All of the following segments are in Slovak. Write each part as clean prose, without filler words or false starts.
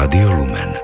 Rádio Lumen.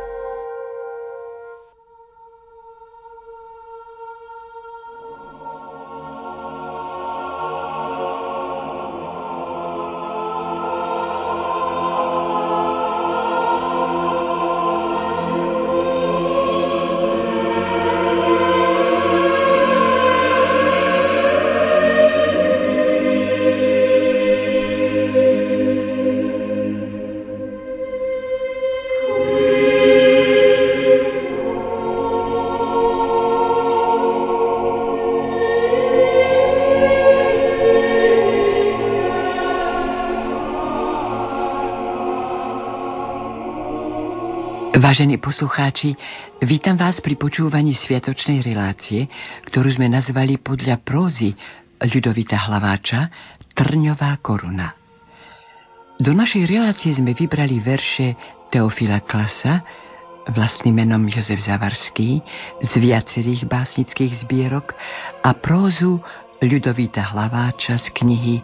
Vážení poslucháči, vítam vás pri počúvaní sviatočnej relácie, ktorú sme nazvali podľa prózy Ľudovita Hlaváča Trňová koruna. Do našej relácie sme vybrali verše Teofila Klasa, vlastným menom Jozef Zavarský, z viacerých básnických zbierok a prózu Ľudovita Hlaváča z knihy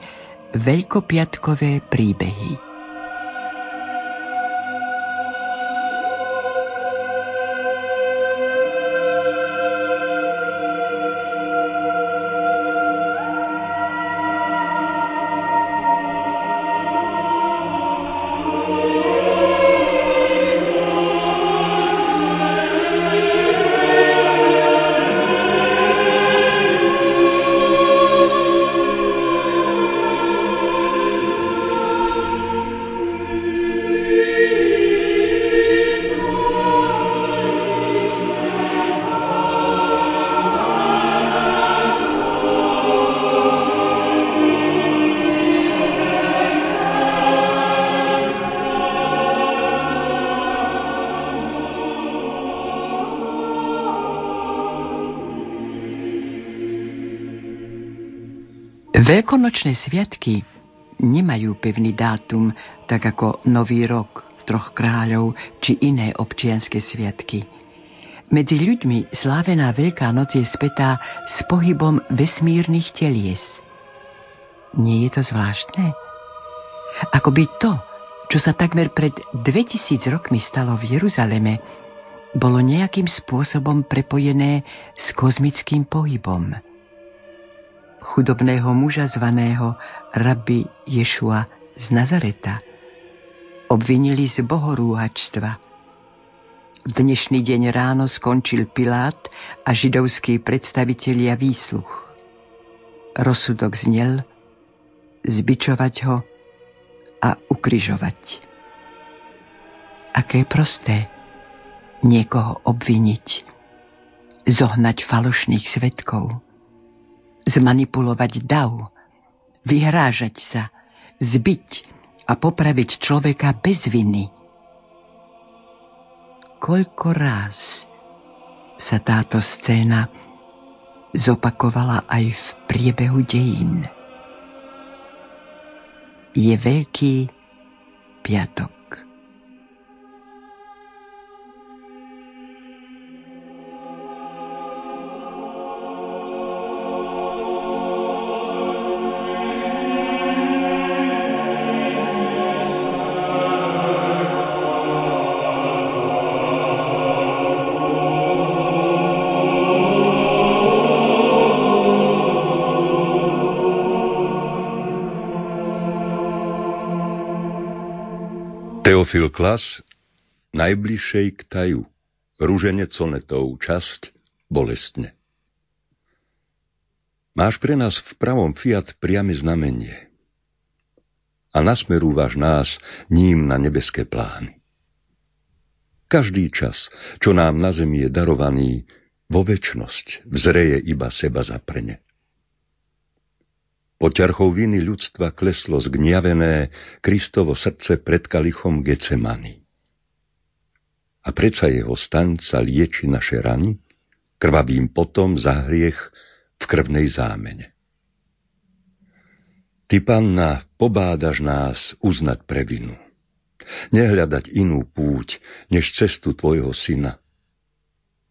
Veľkopiatkové príbehy. Veľkonočné sviatky nemajú pevný dátum, tak ako Nový rok, Troch kráľov či iné občianske sviatky. Medzi ľuďmi slávená Veľká noc je spätá s pohybom vesmírnych telies. Nie je to zvláštne? Akoby to, čo sa takmer pred 2000 rokmi stalo v Jeruzaleme, bolo nejakým spôsobom prepojené s kozmickým pohybom. Chudobného muža zvaného Rabi Ješua z Nazareta obvinili z bohorúhačstva. V dnešný deň ráno skončil Pilát a židovskí predstavitelia výsluch. Rozsudok znel zbičovať ho a ukrižovať. Aké prosté niekoho obviniť, zohnať falošných svedkov, zmanipulovať dav, vyhrážať sa, zbiť a popraviť človeka bez viny. Koľko ráz sa táto scéna zopakovala aj v priebehu dejín. Je Veľký piatok. Teofil Klas, Najbližšej k taju, Ruženec sonetov, časť Bolestne. Máš pre nás v pravom fiat priame znamenie a nasmerúvaš nás ním na nebeské plány. Každý čas, čo nám na zemi je darovaný, vo večnosť vzreje iba seba zaprene. Pod ťarchou viny ľudstva kleslo zgniavené Kristovo srdce pred kalichom Getsemani. A predsa jeho stanca lieči naše rany krvavým potom za hriech v krvnej zámene. Ty, Panna, pobádaš nás uznať previnu, nehľadať inú púť než cestu tvojho syna,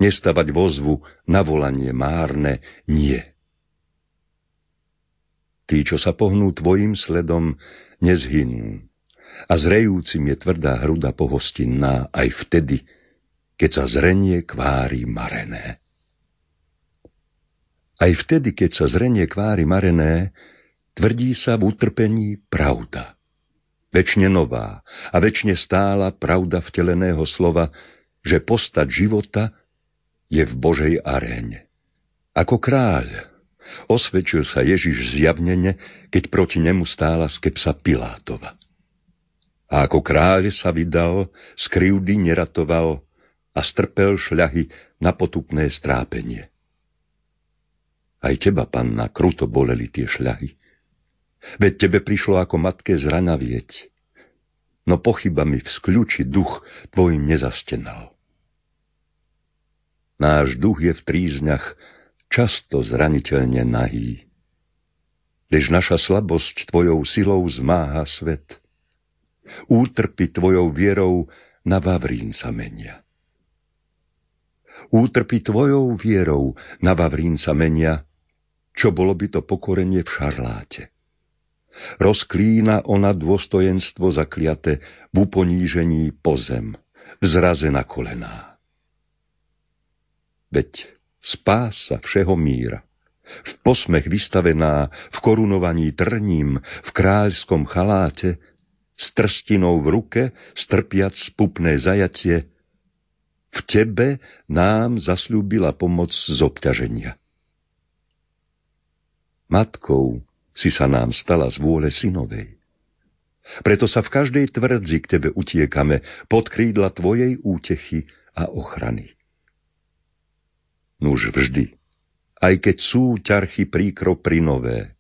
nestavať vozvu na volanie márne nie. Tí, čo sa pohnú tvojim sledom, nezhynú, a zrejúcim je tvrdá hruda pohostinná aj vtedy, keď sa zrenie kvári marené. Aj vtedy, keď sa zrenie kvári marené, tvrdí sa v utrpení pravda. Večne nová a večne stála pravda vteleného slova, že postať života je v Božej aréne. Ako kráľ osvedčil sa Ježiš zjavnene, keď proti nemu stála skepsa Pilátova. A ako kráľ sa vydal, z krivdy neratoval a strpel šľahy na potupné strápenie. Aj teba, Panna, kruto boleli tie šľahy. Veď tebe prišlo ako matke zranavieť, no pochybami v skľuči duch tvojim nezastenal. Náš duch je v trízňach často zraniteľne nahý, lež naša slabosť tvojou silou zmáha svet. Útrpy tvojou vierou na vavrín sa menia. Útrpy tvojou vierou na vavrín sa menia, čo bolo by to pokorenie v šarláte. Rozklína ona dôstojenstvo zakliate v uponížení pozem, v zraze na kolená. Veď spása všeho míra, v posmech vystavená, v korunovaní trním, v kráľskom chaláte, s trstinou v ruke, strpiac pupné zajacie, v tebe nám zasľúbila pomoc z obťaženia. Matkou si sa nám stala z vôle synovej. Preto sa v každej tvrdzi k tebe utiekame pod krídla tvojej útechy a ochrany. Nuž vždy, aj keď sú ťarchy príkropri nové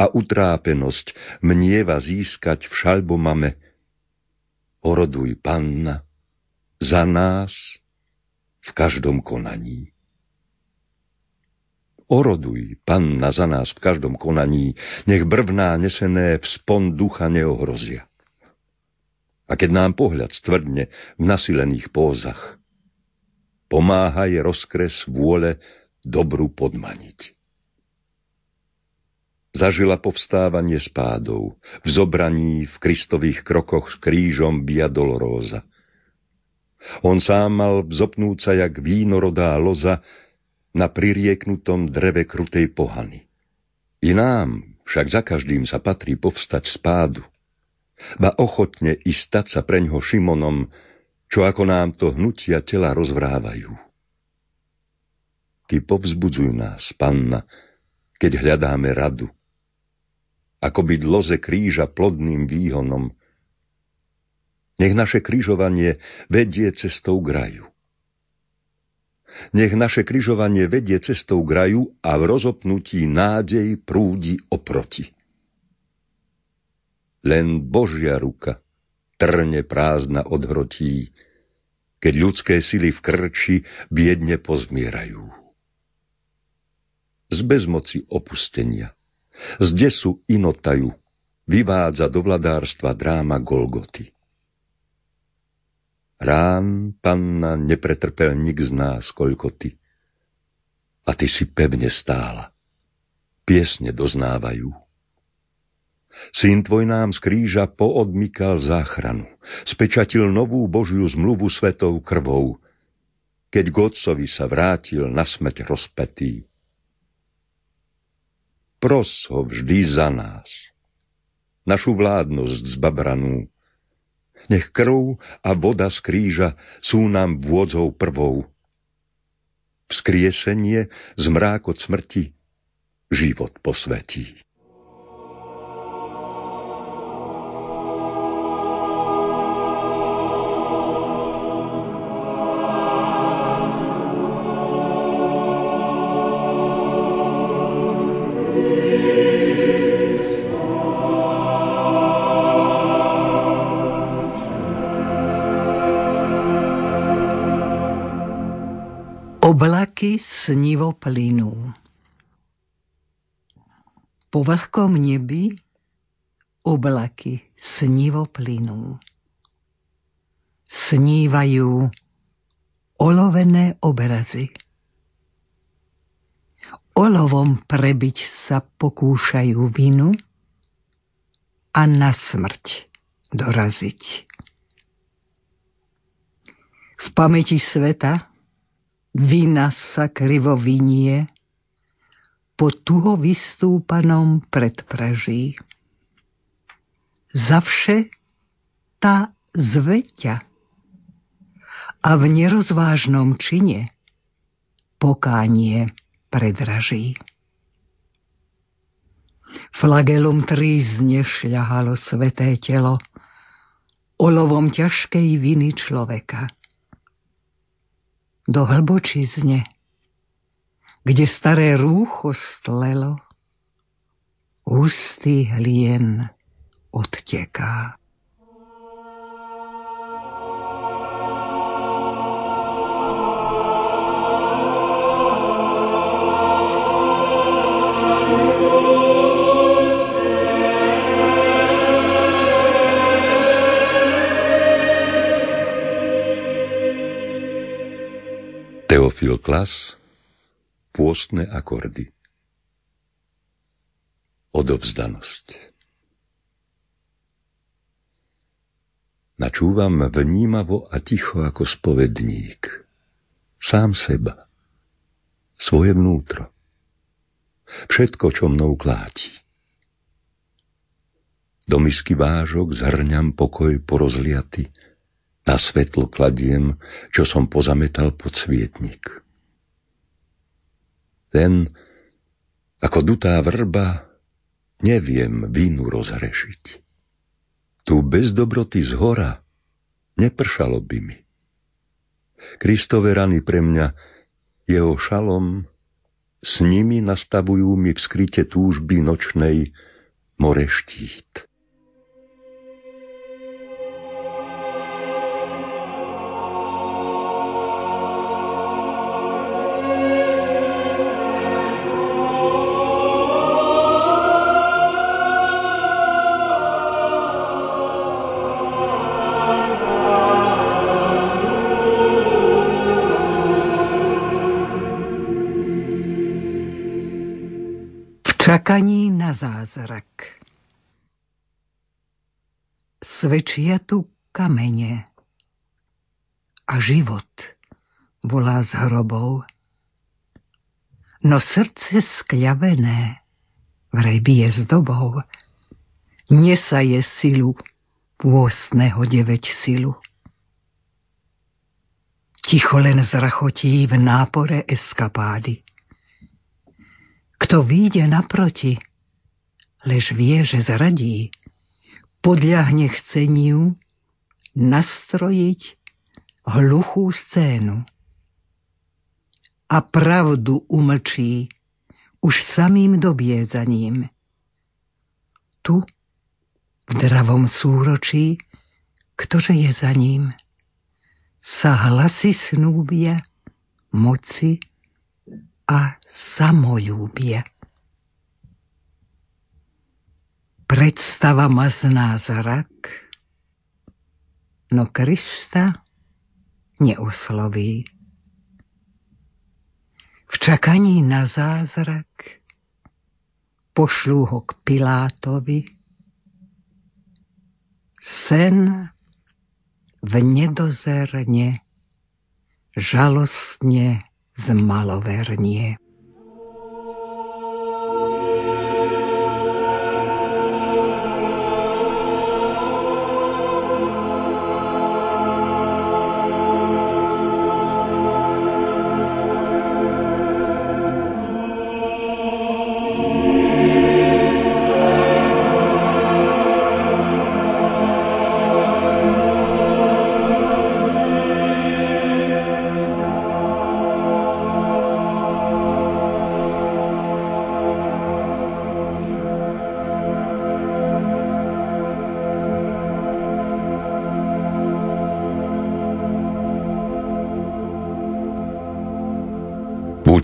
a utrápenosť mnieva získať v šalbomame, oroduj, Panna, za nás v každom konaní. Oroduj, Panna, za nás v každom konaní, nech brvná nesené vzpon ducha neohrozia. A keď nám pohľad stvrdne v nasilených pózach, pomáhaj rozkres vôle dobru podmaniť. Zažila povstávanie z pádov, v zobraní v Kristových krokoch s krížom Via Dolorosa. On sám mal vzopnúca jak vínorodá loza na pririeknutom dreve krutej pohany. I nám však za každým sa patrí povstať z pádu, ba ochotne i stať sa preňho Šimonom, čo ako nám to hnutia tela rozvrávajú. Ty povzbudzuj nás, Panna, keď hľadáme radu, ako byť loze kríža plodným výhonom. Nech naše križovanie vedie cestou k raju. Nech naše križovanie vedie cestou k raju a v rozopnutí nádej prúdi oproti. Len Božia ruka trne prázdna odhrotí, keď ľudské sily v krči biedne pozmierajú. Z bezmoci opustenia, z desu inotaju, vyvádza do vladárstva dráma Golgoty. Rán, Panna, nepretrpel nik z nás, koľko ty. A ty si pevne stála. Piesne doznávajú. Syn tvoj nám z kríža poodmykal záchranu, spečatil novú Božiu zmluvu svetou krvou, keď k Otcovi sa vrátil na smrť rozpetý. Pros ho vždy za nás, našu vládnosť zbabranú. Nech krv a voda z kríža sú nám vôdzou prvou. Vzkriesenie z mrákot smrti život posvetí. Snivo plynú. Po vlhkom nebi oblaky snivo plynú. Snívajú olovené obrazy. Olovom prebiť sa pokúšajú vinu a na smrť doraziť. V pamäti sveta vina sa krivo vinie, po tuho vystúpanom predpraží. Zavše tá zveťa a v nerozvážnom čine pokánie predraží. Flagelum trízne šľahalo sveté telo olovom ťažkej viny človeka. Do hlbočizne, kde staré rúcho stlelo, hustý hlien odteká. Teofil Klas, pôstne akordy. Odovzdanosť. Načúvam vnímavo a ticho ako spovedník. Sám seba. Svoje vnútro. Všetko, čo mnou kláti. Do misky vážok zhrňam pokoj porozliaty. Na svetlo kladiem, čo som pozametal pod svietnik. Ten, ako dutá vrba, neviem vínu rozhrešiť. Tu bez dobroty zhora nepršalo by mi. Kristove rany pre mňa, jeho šalom, s nimi nastavujú mi v skryte túžby nočnej more štít. Čakaní na zázrak. Svedčia tu kamene a život volá z hrobov, no srdce skľavené vraj bije zdobou, nesaje silu pôstneho 9 silu. Ticho len zrachotí v nápore eskapády. Kto výjde naproti, lež vie, že zradí, podľahne chceniu nastrojiť hluchú scénu. A pravdu umlčí už samým dobiedzaním. Tu, v dravom súročí, ktože je za ním, sa hlasy snúbia moci a samojúbie. Predstava ma zná zrak, no Krista neosloví. V čakaní na zázrak pošlú ho k Pilátovi. Sen v nedozerne žalostne zmalovernie.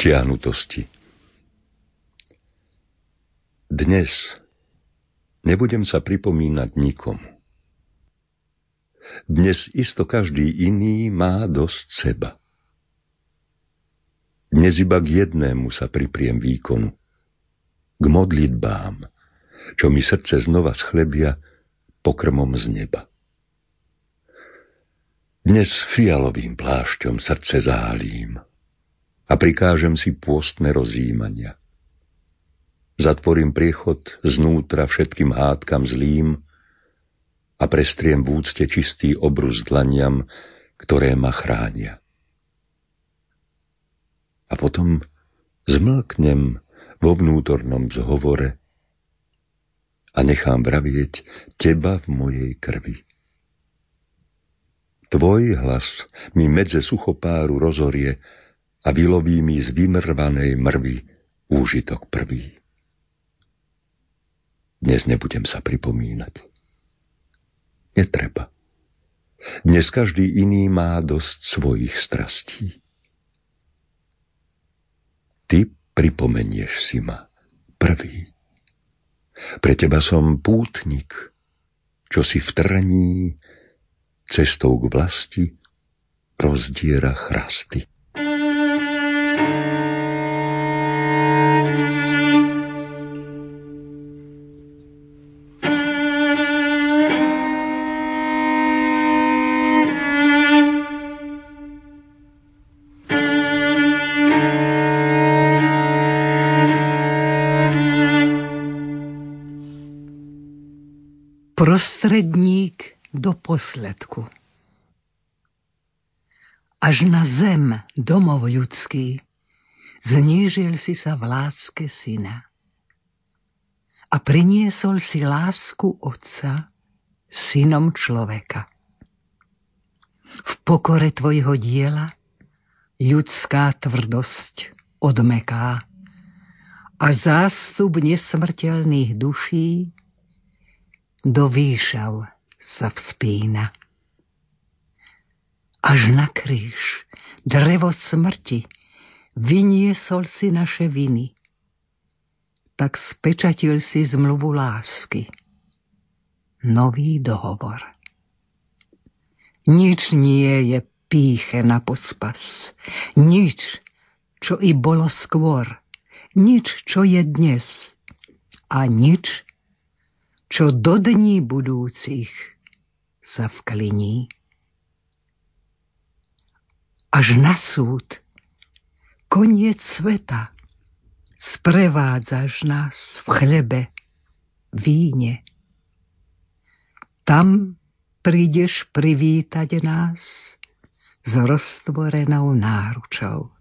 Utiahnutosti. Dnes nebudem sa pripomínať nikomu. Dnes isto každý iný má dosť seba. Dnes iba k jednému sa pripriem výkonu. K modlitbám, čo mi srdce znova schlebia pokrmom z neba. Dnes fialovým plášťom srdce zahalím a prikážem si pôstne rozjímania. Zatvorím priechod znútra všetkým hádkam zlým a prestriem v úcte čistý obrus dlaniam, ktoré ma chránia. A potom zmlknem vo vnútornom zhovore a nechám vravieť teba v mojej krvi. Tvoj hlas mi medze suchopáru rozorie a vyloví mi z vymrvanej mrvy úžitok prvý. Dnes nebudem sa pripomínať. Netreba. Dnes každý iný má dosť svojich strastí. Ty pripomenieš si ma prvý. Pre teba som pútnik, čo si v trní cestou k vlasti rozdiera chrasty. Prostredník do posledku. Až na zem, domov ľudský, znížil si sa v láske syna a priniesol si lásku otca synom človeka. V pokore tvojho diela ľudská tvrdosť odmeká a zástup nesmrteľných duší do výšav sa vzpína. Až na kríž, drevo smrti, vyniesol si naše viny. Tak spečatil si zmluvu lásky. Nový dohovor. Nič nie je pýche na pospas. Nič, čo i bolo skôr. Nič, čo je dnes. A nič, čo do dní budúcich sa vkliní. Až na súd, koniec sveta, sprevádzaš nás v chlebe, víne. Tam prídeš privítať nás s roztvorenou náručou.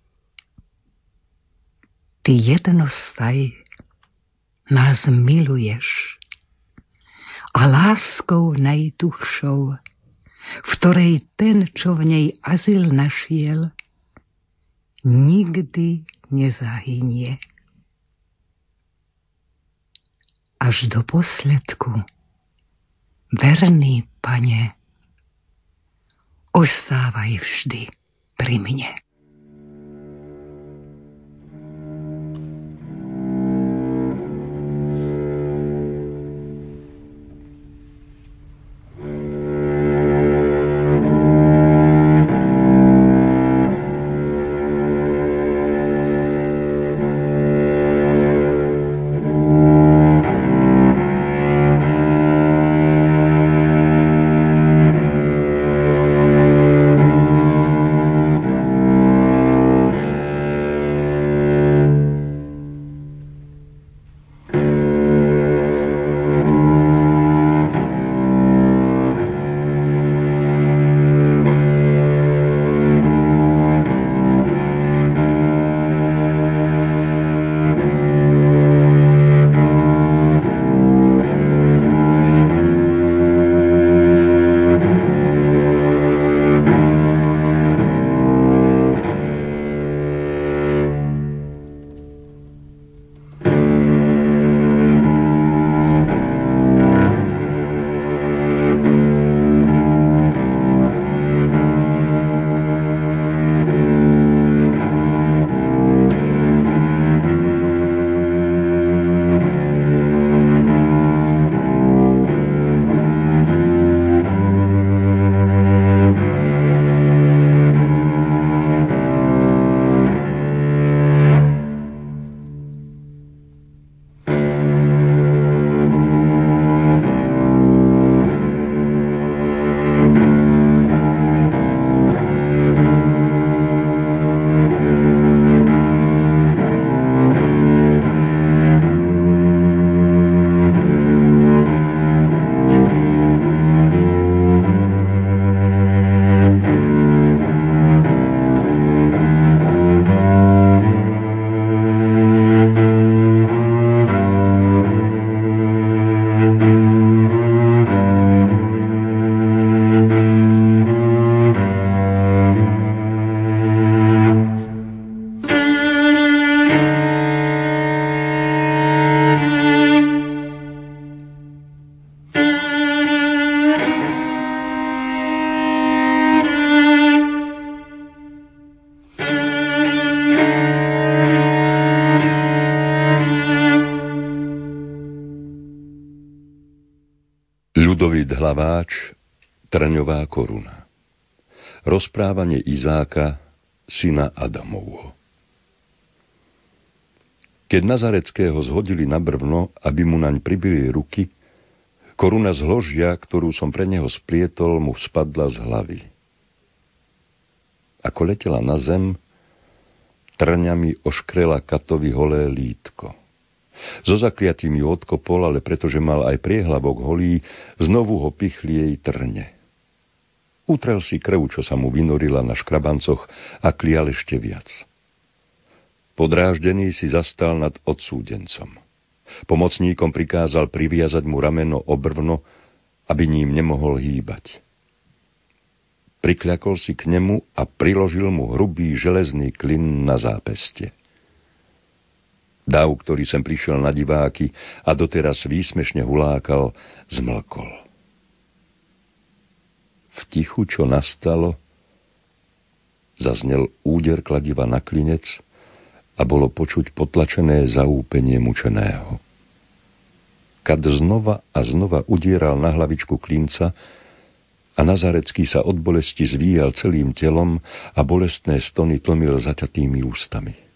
Ty jednostaj nás miluješ a láskou najtuchšou, v ktorej ten, čo v nej azyl našiel, nikdy nezahynie. Až do posledku, verný Pane, ostávaj vždy pri mne. Hlaváč, Trňová koruna. Rozprávanie Izáka, syna Adamovho. Keď Nazareckého zhodili na brvno, aby mu naň pribili ruky, koruna z hložia, ktorú som pre neho splietol, mu spadla z hlavy. Ako letela na zem, trňami oškrela Katovi holé lítko. So zakliatím ju odkopol, ale pretože mal aj priehlavok holý, znovu ho pichli jej trne. Utrel si krv, čo sa mu vynorila na škrabancoch, a klial ešte viac. Podráždený si zastal nad odsúdencom. Pomocníkom prikázal priviazať mu rameno obrvno, aby ním nemohol hýbať. Prikľakol si k nemu a priložil mu hrubý železný klin na zápestie. Dav, ktorý sem prišiel na diváky a doteraz výsmešne hulákal, zmlkol. V tichu, čo nastalo, zaznel úder kladiva na klinec a bolo počuť potlačené zaúpenie mučeného. Kad znova a znova udieral na hlavičku klinca a Nazarecký sa od bolesti zvíjal celým telom a bolestné stony tlmil zaťatými ústami.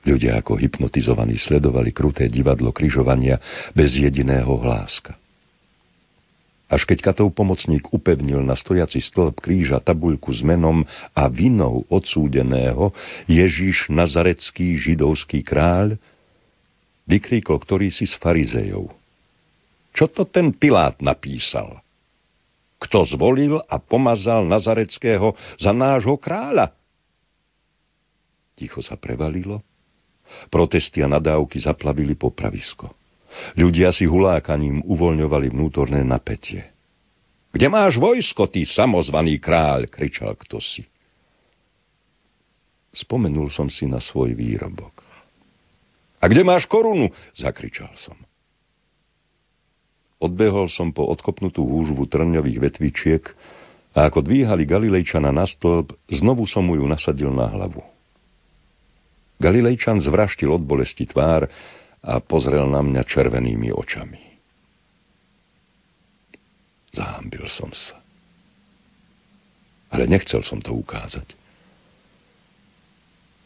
Ľudia ako hypnotizovaní sledovali kruté divadlo križovania bez jediného hláska. Až keď Katov pomocník upevnil na stojaci stĺp kríža tabuľku s menom a vinou odsúdeného Ježiš Nazarecký, židovský kráľ, vykríkol ktorýsi z farizejov: Čo to ten Pilát napísal? Kto zvolil a pomazal Nazareckého za nášho kráľa? Ticho sa prevalilo, protesty a nadávky zaplavili popravisko. Ľudia si hulákaním uvoľňovali vnútorné napätie. Kde máš vojsko, ty samozvaný kráľ? Kričal ktosi. Spomenul som si na svoj výrobok. A kde máš korunu? Zakričal som. Odbehol som po odkopnutú húžvu trňových vetvičiek a ako dvíhali Galilejčana na stĺp, znovu som mu ju nasadil na hlavu. Galilejčan zvraštil od bolesti tvár a pozrel na mňa červenými očami. Zahambil som sa. Ale nechcel som to ukázať.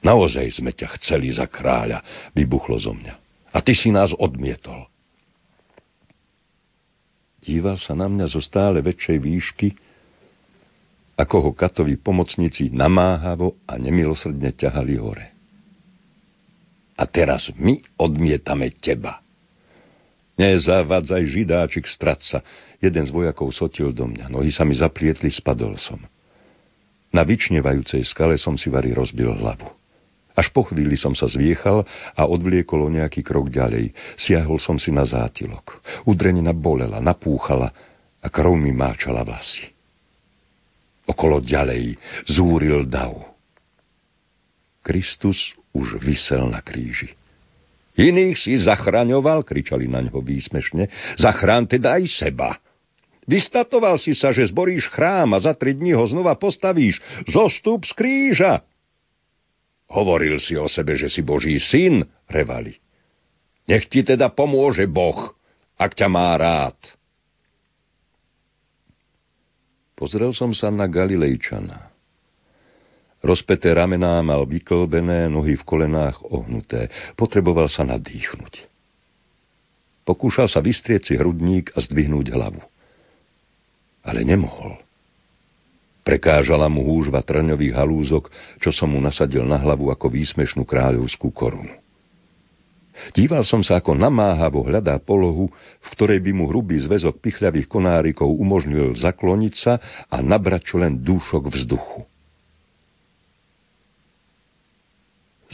Naozaj sme ťa chceli za kráľa, vybuchlo zo mňa. A ty si nás odmietol. Díval sa na mňa zo stále väčšej výšky, ako ho Katovi pomocníci namáhavo a nemilosrdne ťahali hore. A teraz my odmietame teba. Nezavadzaj, židáčik, stratca. Jeden z vojakov sotil do mňa. Nohy sa mi zaplietli, spadol som. Na vyčnevajúcej skale som si vari rozbil hlavu. Až po chvíli som sa zviechal a odvliekol o nejaký krok ďalej. Siahol som si na zátilok. Udrenina bolela, napúchala a krv mi máčala vlasy. Okolo ďalej zúril dav. Kristus už visel na kríži. Iných si zachraňoval, kričali na ňo výsmešne, zachráň teda aj seba. Vystatoval si sa, že zboríš chrám a za 3 dní ho znova postavíš. Zostup z kríža. Hovoril si o sebe, že si Boží syn, revali. Nech ti teda pomôže Boh, ak ťa má rád. Pozrel som sa na Galilejčana. Rozpeté ramená mal vyklbené, nohy v kolenách ohnuté. Potreboval sa nadýchnuť. Pokúšal sa vystrieť si hrudník a zdvihnúť hlavu. Ale nemohol. Prekážala mu húžva trňových halúzok, čo som mu nasadil na hlavu ako výsmešnú kráľovskú korunu. Díval som sa, ako namáhavo hľadá polohu, v ktorej by mu hrubý zväzok pichľavých konárikov umožnil zakloniť sa a nabrať čo len dúšok vzduchu.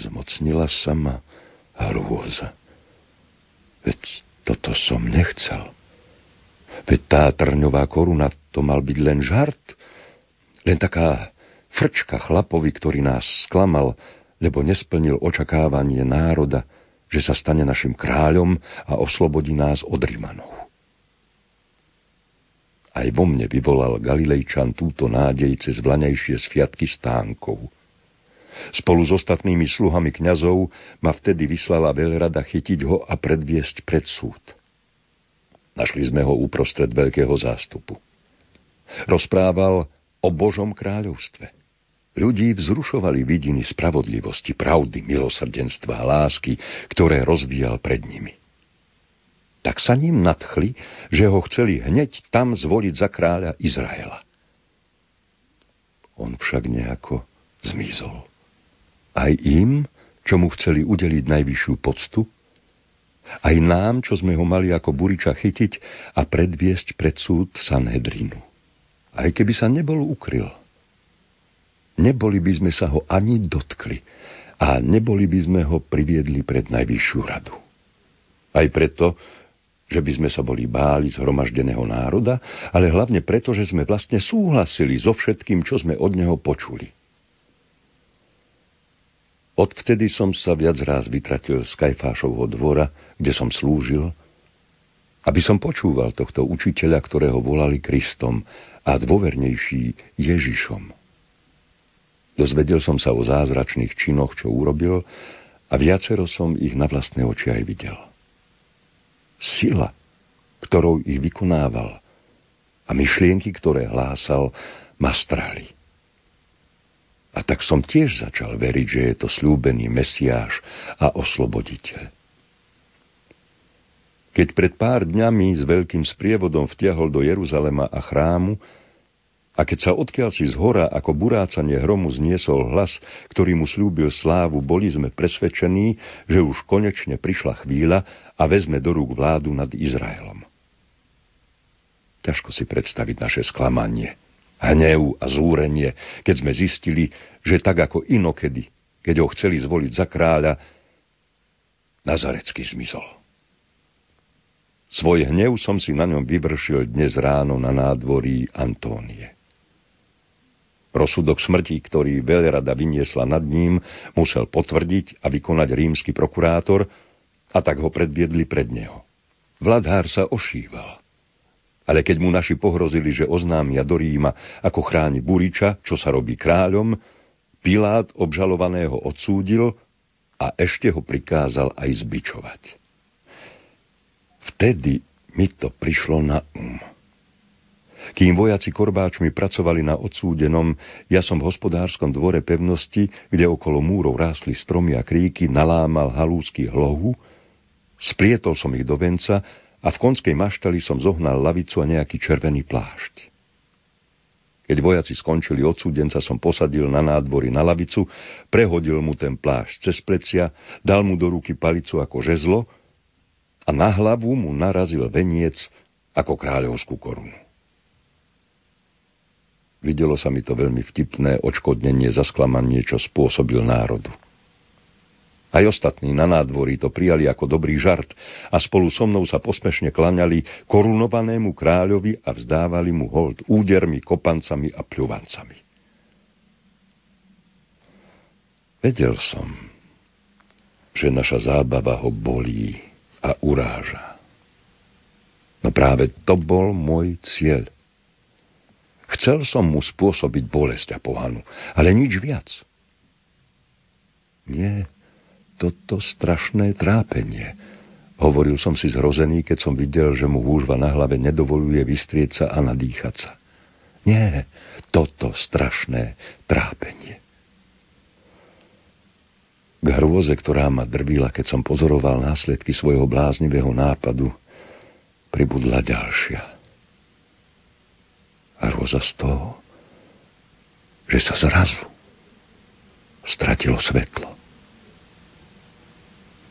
Zmocnila sa ma hrôza. Veď toto som nechcel. Veď tá trňová koruna, to mal byť len žart. Len taká frčka chlapovi, ktorý nás sklamal, lebo nesplnil očakávanie národa, že sa stane našim kráľom a oslobodí nás od Rimanov. Aj vo mne vyvolal Galilejčan túto nádej cez vlaňajšie sviatky stánkov. Spolu s ostatnými sluhami kňazov ma vtedy vyslala veľrada chytiť ho a predviesť pred súd. Našli sme ho uprostred veľkého zástupu. Rozprával o Božom kráľovstve. Ľudí vzrušovali vidiny spravodlivosti, pravdy, milosrdenstva a lásky, ktoré rozvíjal pred nimi. Tak sa ním nadchli, že ho chceli hneď tam zvoliť za kráľa Izraela. On však nejako zmizol. Aj im, čo mu chceli udeliť najvyššiu poctu, aj nám, čo sme ho mali ako buriča chytiť a predviesť pred súd Sanhedrinu. Aj keby sa nebol ukryl, neboli by sme sa ho ani dotkli a neboli by sme ho priviedli pred najvyššiu radu. Aj preto, že by sme sa boli báli zhromaždeného národa, ale hlavne preto, že sme vlastne súhlasili so všetkým, čo sme od neho počuli. Odvtedy som sa viac raz vytratil z Kajfášovho dvora, kde som slúžil, aby som počúval tohto učiteľa, ktorého volali Kristom a dôvernejší Ježišom. Dozvedel som sa o zázračných činoch, čo urobil, a viacero som ich na vlastné oči aj videl. Sila, ktorou ich vykonával, a myšlienky, ktoré hlásal, ma strhli. A tak som tiež začal veriť, že je to sľúbený Mesiáš a osloboditeľ. Keď pred pár dňami s veľkým sprievodom vtiahol do Jeruzalema a chrámu, a keď sa odkiaľ si zhora ako burácanie hromu zniesol hlas, ktorý mu slúbil slávu, boli sme presvedčení, že už konečne prišla chvíľa a vezme do rúk vládu nad Izraelom. Ťažko si predstaviť naše sklamanie, hnev a zúrenie, keď sme zistili, že tak ako inokedy, keď ho chceli zvoliť za kráľa, Nazarecký zmizol. Svoj hnev som si na ňom vyvršil dnes ráno na nádvorí Antónie. Rozsudok smrti, ktorý veľrada vyniesla nad ním, musel potvrdiť a vykonať rímsky prokurátor, a tak ho predviedli pred neho. Vladhár sa ošíval. Ale keď mu naši pohrozili, že oznámia do Ríma, ako chráni buriča, čo sa robí kráľom, Pilát obžalovaného odsúdil a ešte ho prikázal aj zbičovať. Vtedy mi to prišlo na um. Kým vojaci korbáčmi pracovali na odsúdenom, ja som v hospodárskom dvore pevnosti, kde okolo múrov rásli stromy a kríky, nalámal halúsky hlohu, splietol som ich do venca a v konskej maštali som zohnal lavicu a nejaký červený plášť. Keď vojaci skončili odsúdenca, som posadil na nádvory na lavicu, prehodil mu ten plášť cez plecia, dal mu do ruky palicu ako žezlo a na hlavu mu narazil veniec ako kráľovskú korunu. Videlo sa mi to veľmi vtipné odškodnenie za sklamanie, čo spôsobil národu. Aj ostatní na nádvorí to prijali ako dobrý žart a spolu so mnou sa posmešne klaňali korunovanému kráľovi a vzdávali mu hold údermi, kopancami a pľuvancami. Vedel som, že naša zábava ho bolí a uráža. No práve to bol môj cieľ. Chcel som mu spôsobiť bolesť a pohanu, ale nič viac. Nie, toto strašné trápenie. Hovoril som si zhrozený, keď som videl, že mu húžva na hlave nedovoluje vystrieť sa a nadýchať sa. Nie, toto strašné trápenie. K hrôze, ktorá ma drvila, keď som pozoroval následky svojho bláznivého nápadu, pribudla ďalšia. A hrôza z toho, že sa zrazu stratilo svetlo.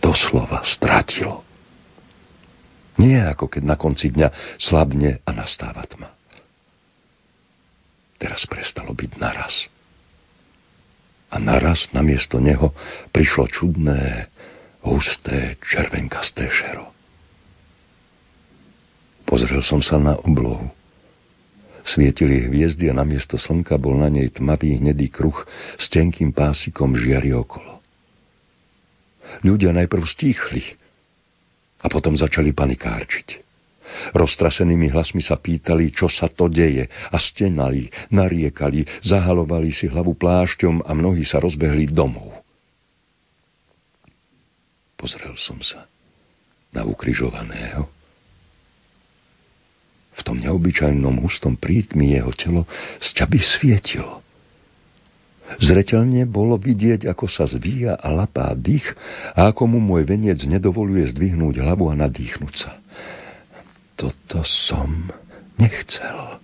Doslova stratilo. Nie ako keď na konci dňa slabne a nastáva tma. Teraz prestalo byť naraz. A naraz namiesto neho prišlo čudné, husté, červenkasté šero. Pozrel som sa na oblohu. Svietili hviezdy a namiesto slnka bol na nej tmavý hnedý kruh s tenkým pásikom žiary okolo. Ľudia najprv stíchli a potom začali panikárčiť. Roztrasenými hlasmi sa pýtali, čo sa to deje, a stenali, nariekali, zahalovali si hlavu plášťom a mnohí sa rozbehli domov. Pozrel som sa na ukrižovaného V tom neobyčajnom hustom prítmi jeho telo sťaby svietilo. Zreteľne bolo vidieť, ako sa zvíja a lapá dých a ako mu môj veniec nedovoluje zdvihnúť hlavu a nadýchnúť sa. Toto som nechcel.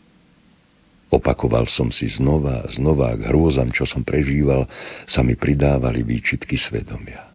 Opakoval som si znova a znova a k hrôzam, čo som prežíval, sa mi pridávali výčitky svedomia.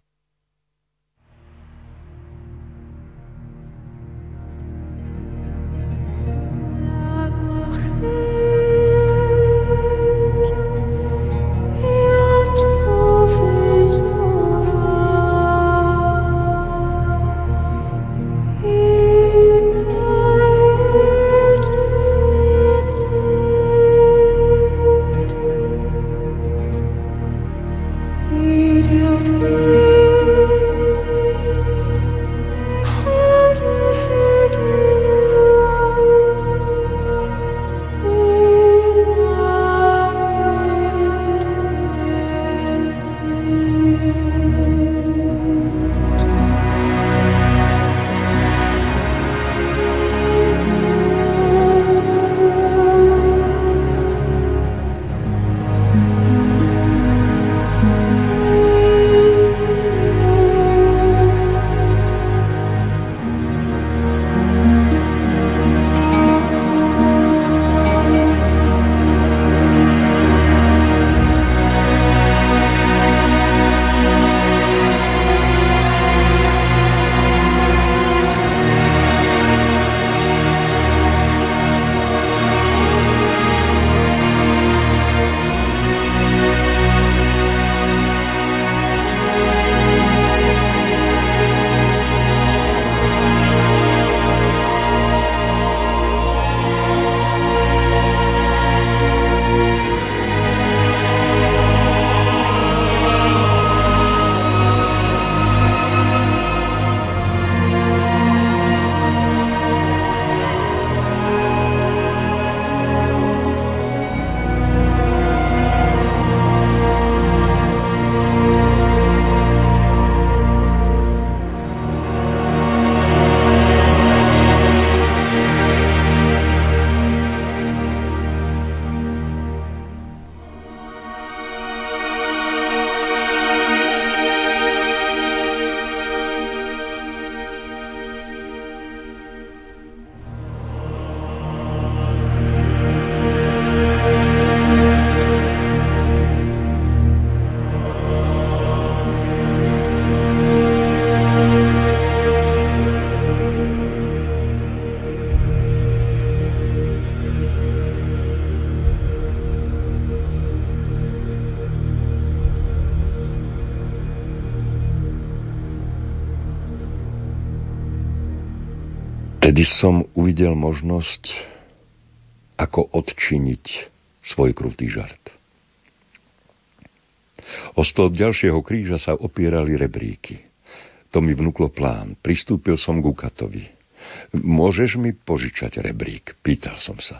Vtedy som uvidel možnosť, ako odčiniť svoj krutý žart. O stĺp ďalšieho kríža sa opierali rebríky. To mi vnúklo plán. Pristúpil som k Ukatovi. Môžeš mi požičať rebrík? Pýtal som sa.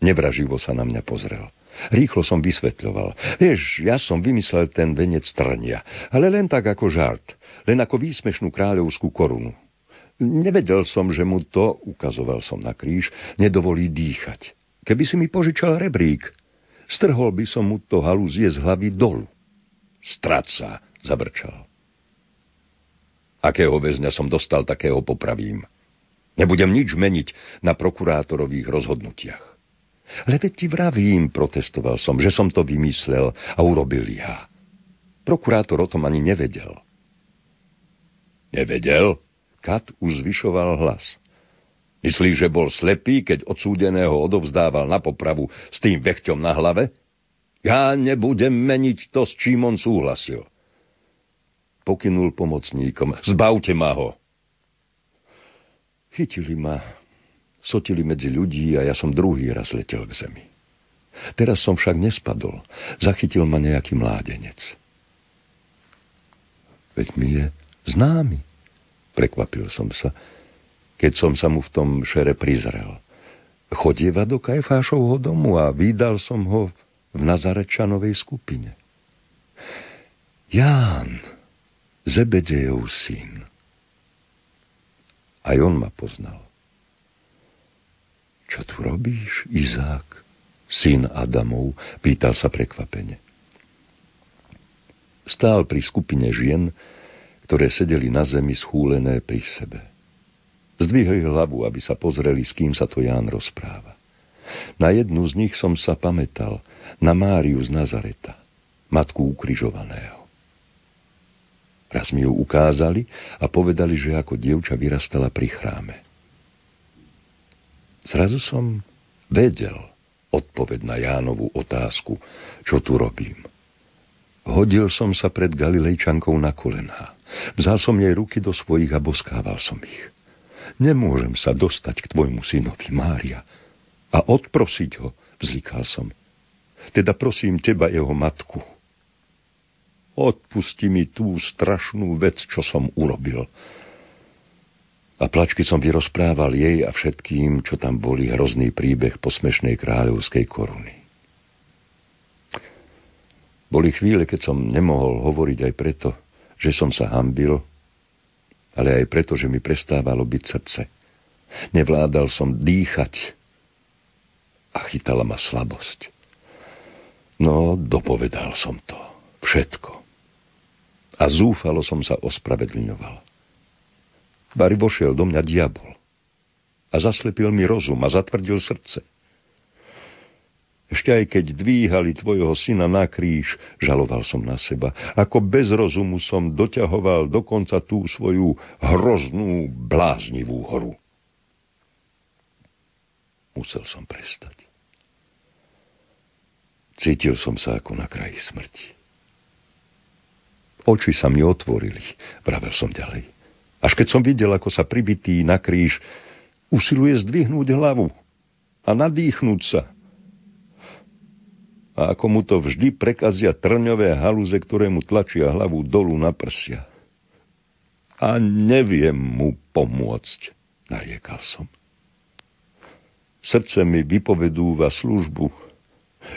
Nevraživo sa na mňa pozrel. Rýchlo som vysvetľoval. Vieš, ja som vymyslel ten venec trnia, ale len tak ako žart. Len ako výsmešnú kráľovskú korunu. Nevedel som, že mu to, ukazoval som na kríž, nedovolí dýchať. Keby si mi požičal rebrík, strhol by som mu to halúzie z hlavy dolu. Stráca, zabrčal. Akého väzňa som dostal, takého popravím. Nebudem nič meniť na prokurátorových rozhodnutiach. Ale veď ti vravím, protestoval som, že som to vymyslel a urobil ja. Prokurátor o tom ani nevedel. Nevedel? Kat už zvyšoval hlas. Myslíš, že bol slepý, keď odsúdeného odovzdával na popravu s tým vechťom na hlave? Ja nebudem meniť to, s čím on súhlasil. Pokynul pomocníkom. Zbavte ma ho. Chytili ma, sotili medzi ľudí a ja som druhý raz letel k zemi. Teraz som však nespadol. Zachytil ma nejaký mládenec. Veď mi je známy. Prekvapil som sa, keď som sa mu v tom šere prizrel. Chodieva do Kajfášovho domu a videl som ho v Nazarečanovej skupine. Ján, Zebedejov syn. Aj on ma poznal. Čo tu robíš, Izák, syn Adamov? Pýtal sa prekvapene. Stál pri skupine žien, ktoré sedeli na zemi schúlené pri sebe. Zdvihli hlavu, aby sa pozreli, s kým sa to Ján rozpráva. Na jednu z nich som sa pamätal, na Máriu z Nazareta, matku ukrižovaného. Raz mi ju ukázali a povedali, že ako dievča vyrastala pri chráme. Zrazu som vedel odpoveď na Jánovu otázku, čo tu robím. Hodil som sa pred Galilejčankou na kolená. Vzal som jej ruky do svojich a boskával som ich. Nemôžem sa dostať k tvojmu synovi, Mária, a odprosiť ho, vzlikal som. Teda prosím teba, jeho matku. Odpusti mi tú strašnú vec, čo som urobil. A plačky som vyrozprával jej a všetkým, čo tam boli, hrozný príbeh posmešnej kráľovskej koruny. Boli chvíle, keď som nemohol hovoriť aj preto, že som sa hanbil, ale aj preto, že mi prestávalo byť srdce. Nevládal som dýchať a chytala ma slabosť. No, dopovedal som to. Všetko. A zúfalo som sa ospravedlňoval. Bari vošiel do mňa diabol a zaslepil mi rozum a zatvrdil srdce. Ešte aj keď dvíhali tvojho syna na kríž, žaloval som na seba. Ako bez rozumu som doťahoval dokonca tú svoju hroznú, bláznivú horu. Musel som prestať. Cítil som sa ako na kraji smrti. Oči sa mi otvorili, vravel som ďalej. Až keď som videl, ako sa pribitý na kríž usiluje zdvihnúť hlavu a nadýchnúť sa. A ako mu to vždy prekazia trňové halúze, ktoré mu tlačia hlavu dolu na prsia. A neviem mu pomôcť, nariekal som. Srdce mi vypovedúva službu,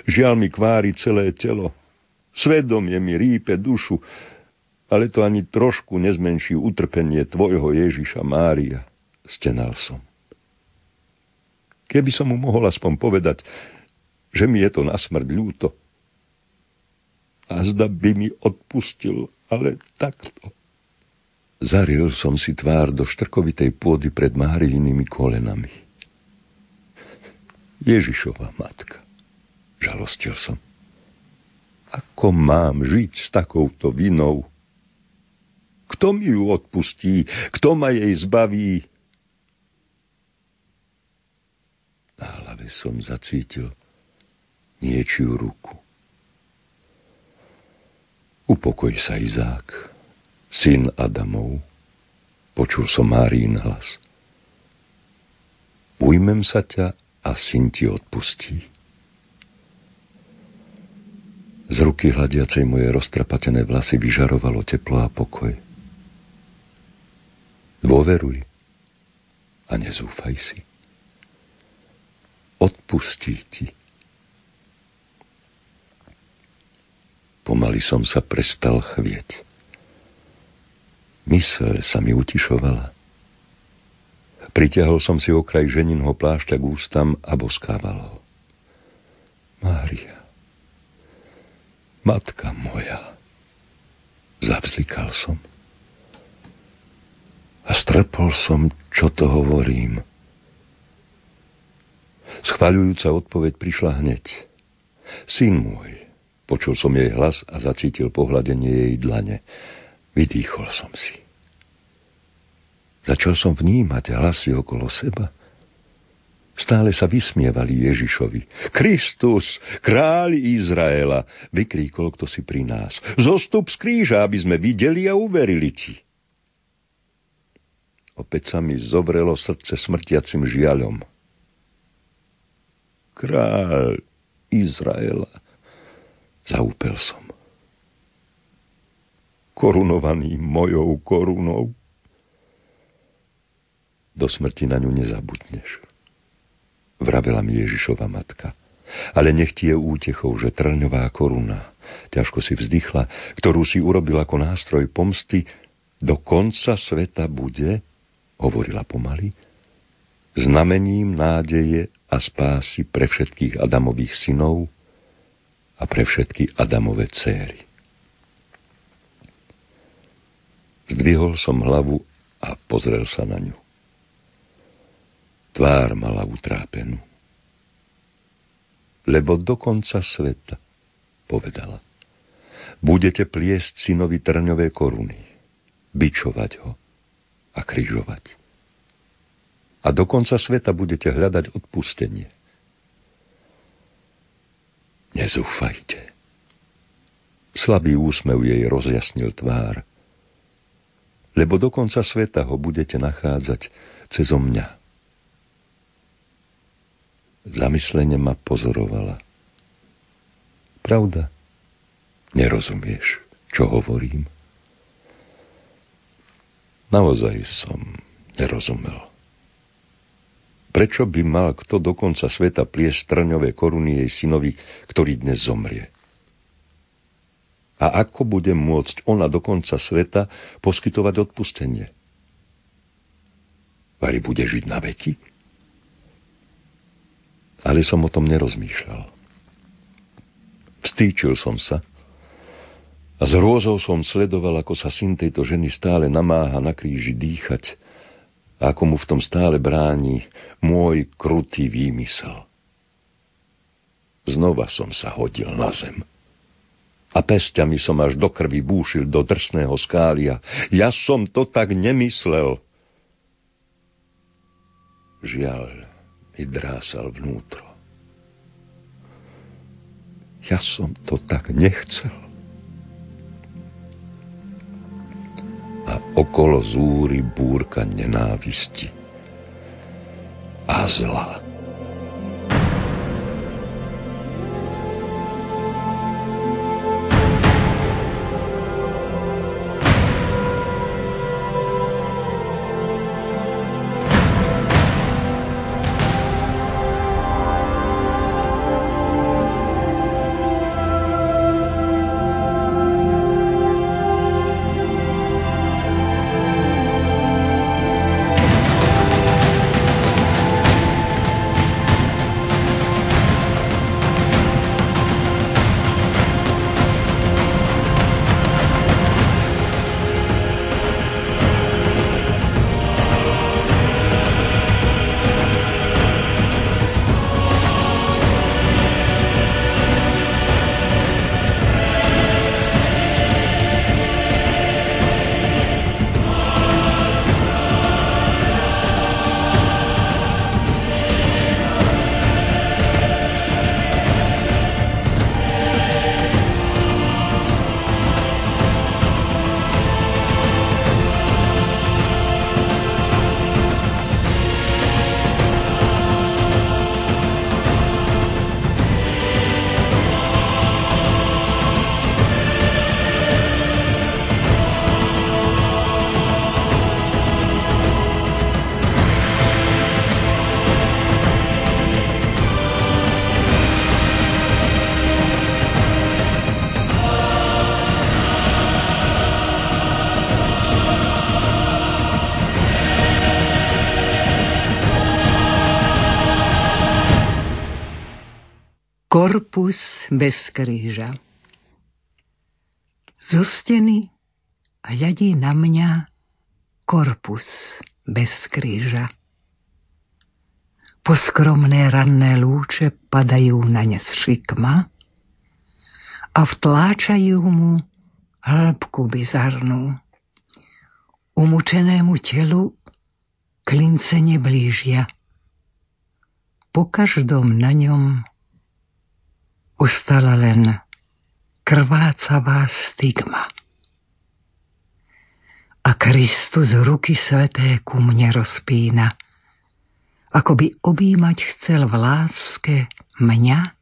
žiaľ mi kvári celé telo, svedomie mi rýpe dušu, ale to ani trošku nezmenší utrpenie tvojho Ježiša, Mária, stenal som. Keby som mu mohol aspoň povedať, že mi je to na smrť ľúto. A zda by mi odpustil, ale takto. Zaril som si tvár do štrkovitej pôdy pred Máriinými kolenami. Ježišova matka, žalostil som. Ako mám žiť s takouto vinou? Kto mi ju odpustí? Kto ma jej zbaví? Na hlave som zacítil niečiu ruku. Upokoj sa, Izák, syn Adamov, počul som Máriin hlas. Ujmem sa ťa a syn ti odpustí. Z ruky hladiacej moje roztrapatené vlasy vyžarovalo teplo a pokoj. Dôveruj a nezúfaj si. Odpustí ti. Pomaly som sa prestal chvieť. Myseľ sa mi utišovala. Pritiahol som si okraj ženinho plášťa k ústam a boskával ho. Mária, matka moja, zavzlikal som. A strpol som, čo to hovorím. Schvaľujúca odpoveď prišla hneď. Syn môj, počul som jej hlas a zacítil pohľadenie jej dlane. Vydýchol som si. Začal som vnímať hlasy okolo seba. Stále sa vysmievali Ježišovi. Kristus, kráľ Izraela, vykríkol kto si pri nás. Zostup z kríža, aby sme videli a uverili ti. Opäť sa mi zovrelo srdce smrtiacim žiaľom. Kráľ Izraela, zaúpel som. Korunovaný mojou korunou. Do smrti na ňu nezabudneš, vravela mi Ježišova matka. Ale nech ti je útechou, že trňová koruna, ťažko si vzdychla, ktorú si urobil ako nástroj pomsty, do konca sveta bude, hovorila pomaly, znamením nádeje a spásy pre všetkých Adamových synov a pre všetky Adamove céry. Zdvihol som hlavu a pozrel sa na ňu. Tvár mala utrápenú. Lebo do konca sveta, povedala, budete pliesť synovi trňové koruny, bičovať ho a križovať. A do konca sveta budete hľadať odpustenie. Nezúfajte. Slabý úsmev jej rozjasnil tvár, lebo do konca sveta ho budete nachádzať cezo mňa. Zamyslene ma pozorovala. Pravda? Nerozumieš, čo hovorím? Naozaj som nerozumel. Prečo by mal kto do konca sveta pliesť trňové koruny jej synovi, ktorý dnes zomrie? A ako bude môcť ona do konca sveta poskytovať odpustenie? Vari bude žiť na veky? Ale som o tom nerozmýšľal. Vstýčil som sa a s hrôzou som sledoval, ako sa syn tejto ženy stále namáha na kríži dýchať, a ako mu v tom stále bráni môj krutý výmysel. Znova som sa hodil na zem a pesťami som až do krvi búšil do drsného skália. Ja som to tak nemyslel. Žiaľ, mi drásal vnútro. Ja som to tak nechcel. A okolo zúri búrka nenávisti a zla. Korpus bez kríža. Zo steny hľadí na mňa korpus bez kríža. Poskromné ranné lúče padajú na ne z šikma a vtláčajú mu hĺbku bizarnú. Umučenému telu klince neblížia. Po každom na ňom ostala len krvácavá stigma. A Kristus ruky sveté ku mne rozpína, ako by objímať chcel v láske mňa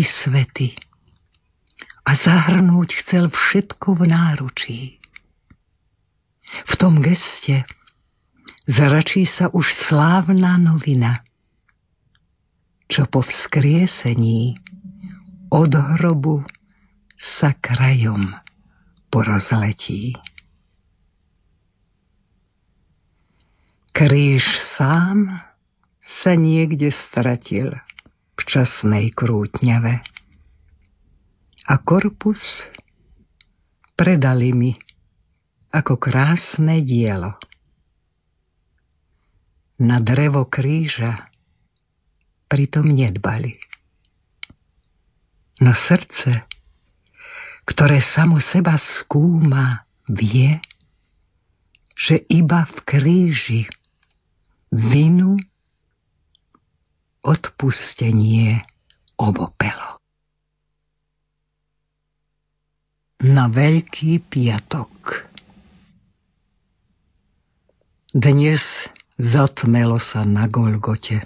i svety. A zahrnúť chcel všetko v náručí. V tom geste zračí sa už slávna novina, čo po vzkriesení od hrobu sa krajom porozletí. Kríž sám sa niekde stratil v časnej krútňave. A korpus predali mi ako krásne dielo. Na drevo kríža pritom nedbali. No srdce, ktoré samo seba skúma, vie, že iba v kríži vinu odpustenie obopelo. Na Veľký piatok. Dnes zatmelo sa na Golgote.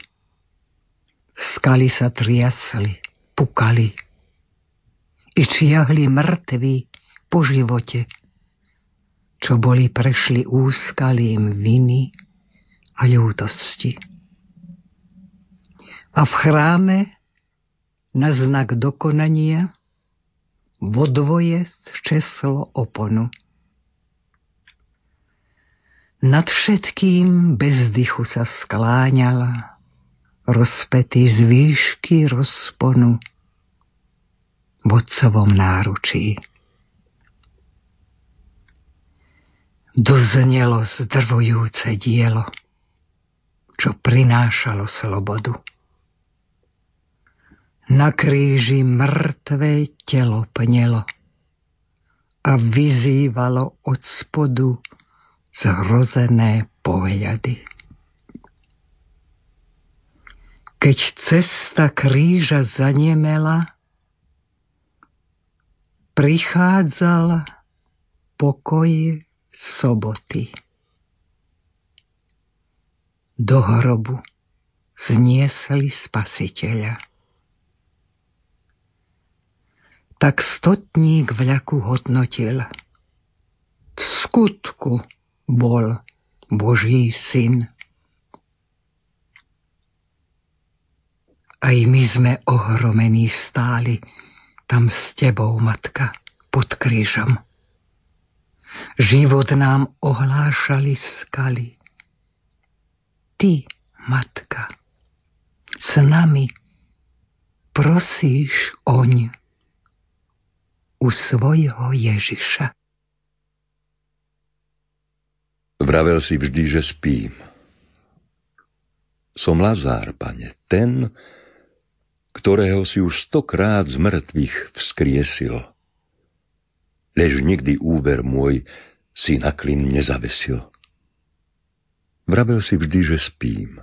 Skaly sa triasli, pukali. I čiahli mŕtvi po živote, čo boli prešli úskalím viny a ľútosti. A v chráme na znak dokonania vo dvoje zčeslo oponu. Nad všetkým bez dychu sa skláňala, rozpätý z výšky rozponu v otcovom náručí. Doznelo zdrvujúce dielo, čo prinášalo slobodu. Na kríži mŕtve telo pnelo a vyzývalo od spodu zhrozené pohľady. Keď cesta kríža zaniemela, prichádzal pokoj soboty. Do hrobu zniesli Spasiteľa. Tak stotník vľaku hodnotil. V skutku bol Boží syn. Aj my sme ohromení stáli tam s tebou, Matka, pod krížom. Život nám ohlášali skaly. Ty, Matka, s nami prosíš oň u svojho Ježiša. Vravel si vždy, že spím. Som Lazár, Pane, ten, ktorého si už 100-krát z mŕtvych vzkriesil. Lež nikdy úver môj si na klin nezavesil. Vravel si vždy, že spím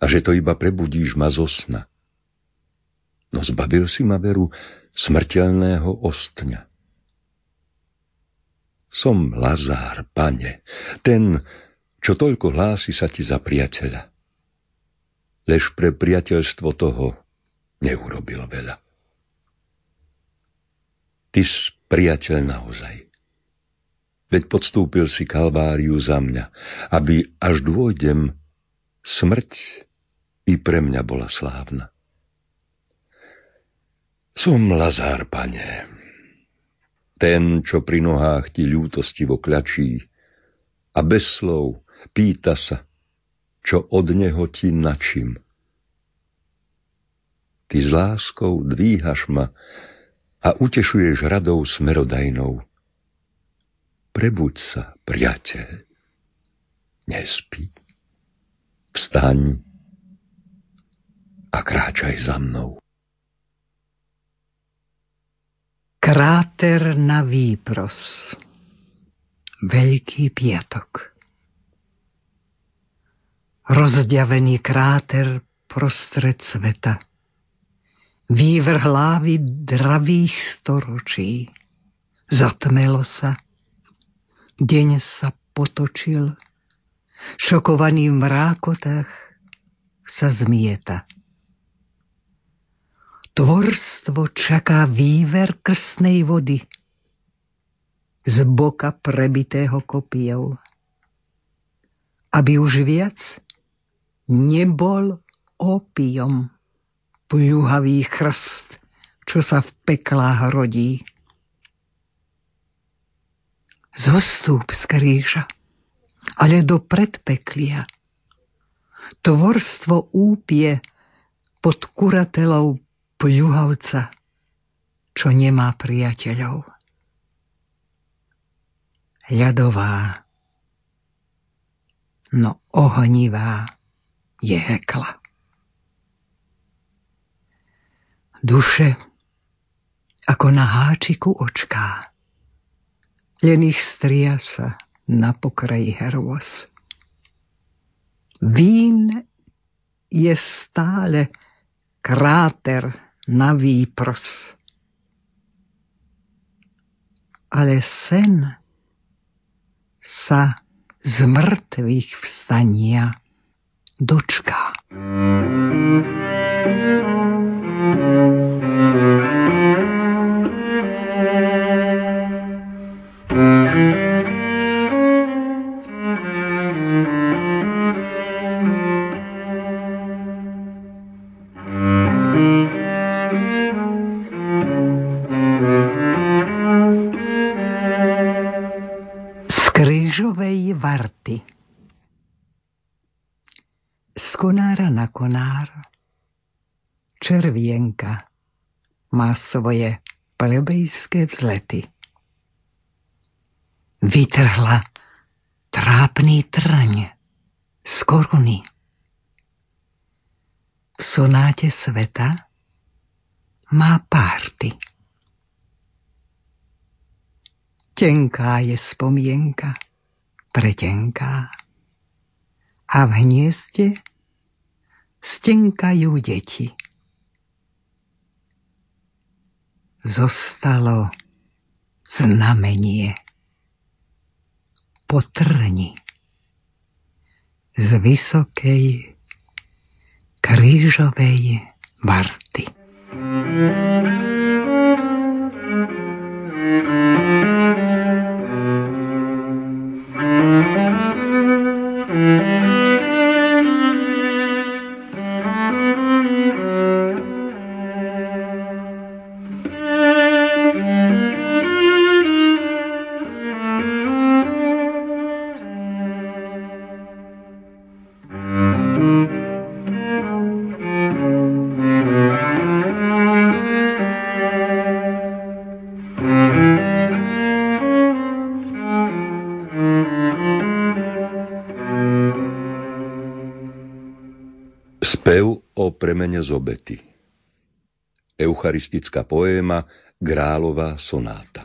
a že to iba prebudíš ma zo sna. No zbavil si ma veru smrteľného ostňa. Som Lazár, Pane, ten, čo toľko hlási sa ti za priateľa. Lež pre priateľstvo toho neurobil veľa. Ty si priateľ naozaj. Veď podstúpil si kalváriu za mňa, aby až dôjdem, smrť i pre mňa bola slávna. Som Lazár, Pane, ten, čo pri nohách ti ľútostivo kľačí a bez slov pýta sa, čo od neho ti načím. Ty s láskou dvíhaš ma a utešuješ radou smerodajnou. Prebuď sa, priateľ, nespí, vstaň a kráčaj za mnou. Kráter na výpros. Veľký piatok. Rozďavený kráter prostred sveta. Vývrh hlavy dravých storočí. Zatmelo sa. Deň sa potočil. Šokovaný v mrákotách sa zmieta. Tvorstvo čaká výver krstnej vody z boka prebitého kopijou, aby už viac nebol opijom pľuhavý chrst, čo sa v peklách rodí. Zostúp z kríža, ale do predpeklia. Tvorstvo úpie pod kuratelou pľuhavca, čo nemá priateľov. Ľadová, no ohnivá je Hekla. Duše ako na háčiku očká, len ich striasa na pokraji hrôz. Vín je stále kráter na výpros. Ale sen sa z mŕtvych vstania dočká. Červienka má svoje plebejské vzlety. Vytrhla trápny trň z koruny. V sonáte sveta má párty. Tenká je spomienka, pretenká. A v hniezde stenkajú deti. Zostalo znamenie po trni z vysokej krížovej varty. Premene z obety. Eucharistická poéma Grálová sonáta.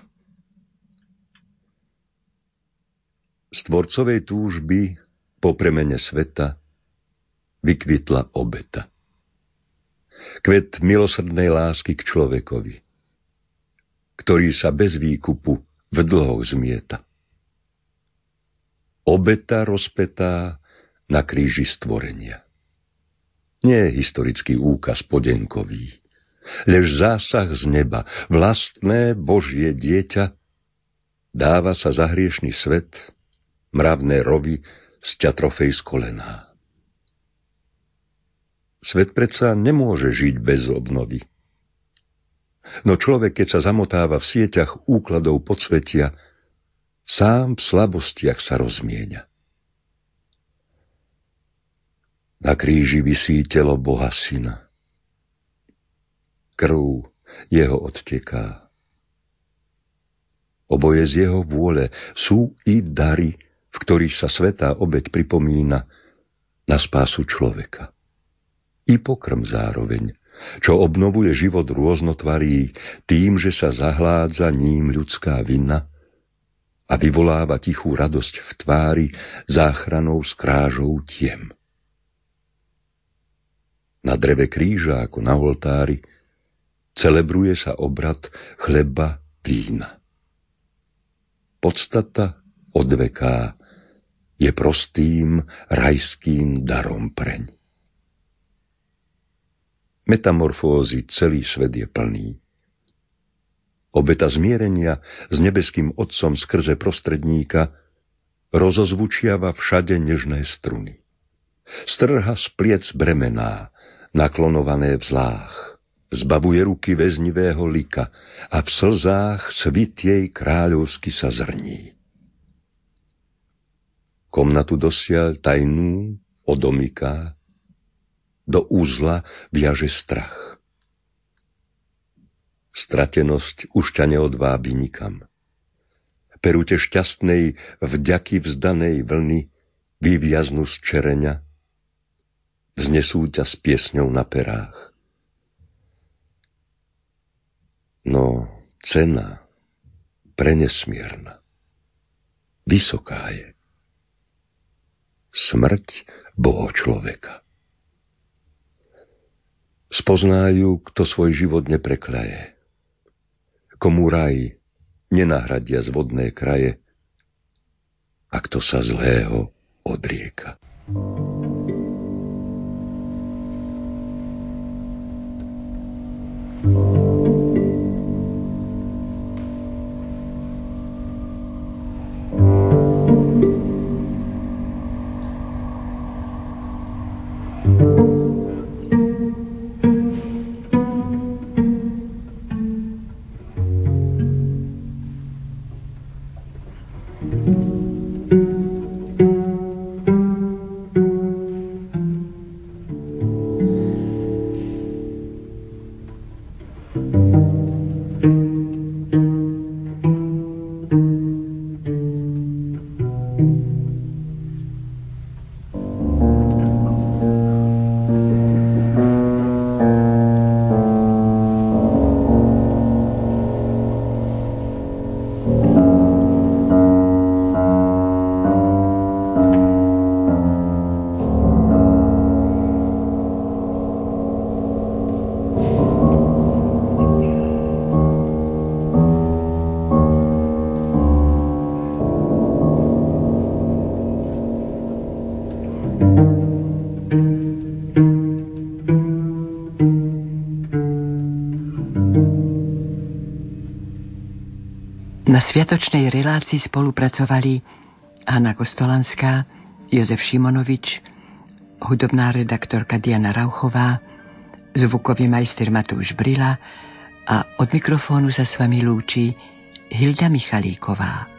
Z tvorcovej túžby po premene sveta vykvitla obeta. Kvet milosrdnej lásky k človekovi, ktorý sa bez výkupu v dlhoch zmieta. Obeta rozpetá na kríži stvorenia. Nie historický úkaz podenkový, lež zásah z neba, vlastné Božie dieťa, dáva sa za hriešný svet, mravné rovy z ťatrofej z kolená. Svet predsa nemôže žiť bez obnovy. No človek, keď sa zamotáva v sieťach úkladov podsvetia, sám v slabostiach sa rozmienia. Na kríži visí telo Boha Syna. Krv jeho odteká. Oboje z jeho vôle sú i dary, v ktorých sa svätá obeť pripomína na spásu človeka. I pokrm zároveň, čo obnovuje život rôznotvarý tým, že sa zahládza ním ľudská vina a vyvoláva tichú radosť v tvári záchranou z krážou tiem. Na dreve kríža, ako na oltári, celebruje sa obrad chleba vína. Podstata odveká je prostým rajským darom preň. Metamorfózy celý svet je plný. Obeta zmierenia s nebeským Otcom skrze prostredníka rozozvučiava všade nežné struny. Strha z pliec bremená, naklonované v zlách, zbavuje ruky väznivého lika a v slzách svit jej kráľovsky sa zrní. Komnatu dosiaľ tajnú odomyká, do úzla viaže strach. Stratenosť už ťa neodvábi nikam. Perute šťastnej, vďaky vzdanej vlny vyviaznú z čereňa, vznesú ťa s piesňou na perách. No cena prenesmierna, vysoká je. Smrť Boho človeka. Spoznajú, kto svoj život neprekľaje, komu raj nenahradia z vodné kraje a kto sa zlého odrieka. Na sviatočnej relácii spolupracovali Anna Kostolanská, Jozef Šimonovič, hudobná redaktorka Diana Rauchová, zvukový majster Matúš Brila a od mikrofónu sa s vami lúči Hilda Michalíková.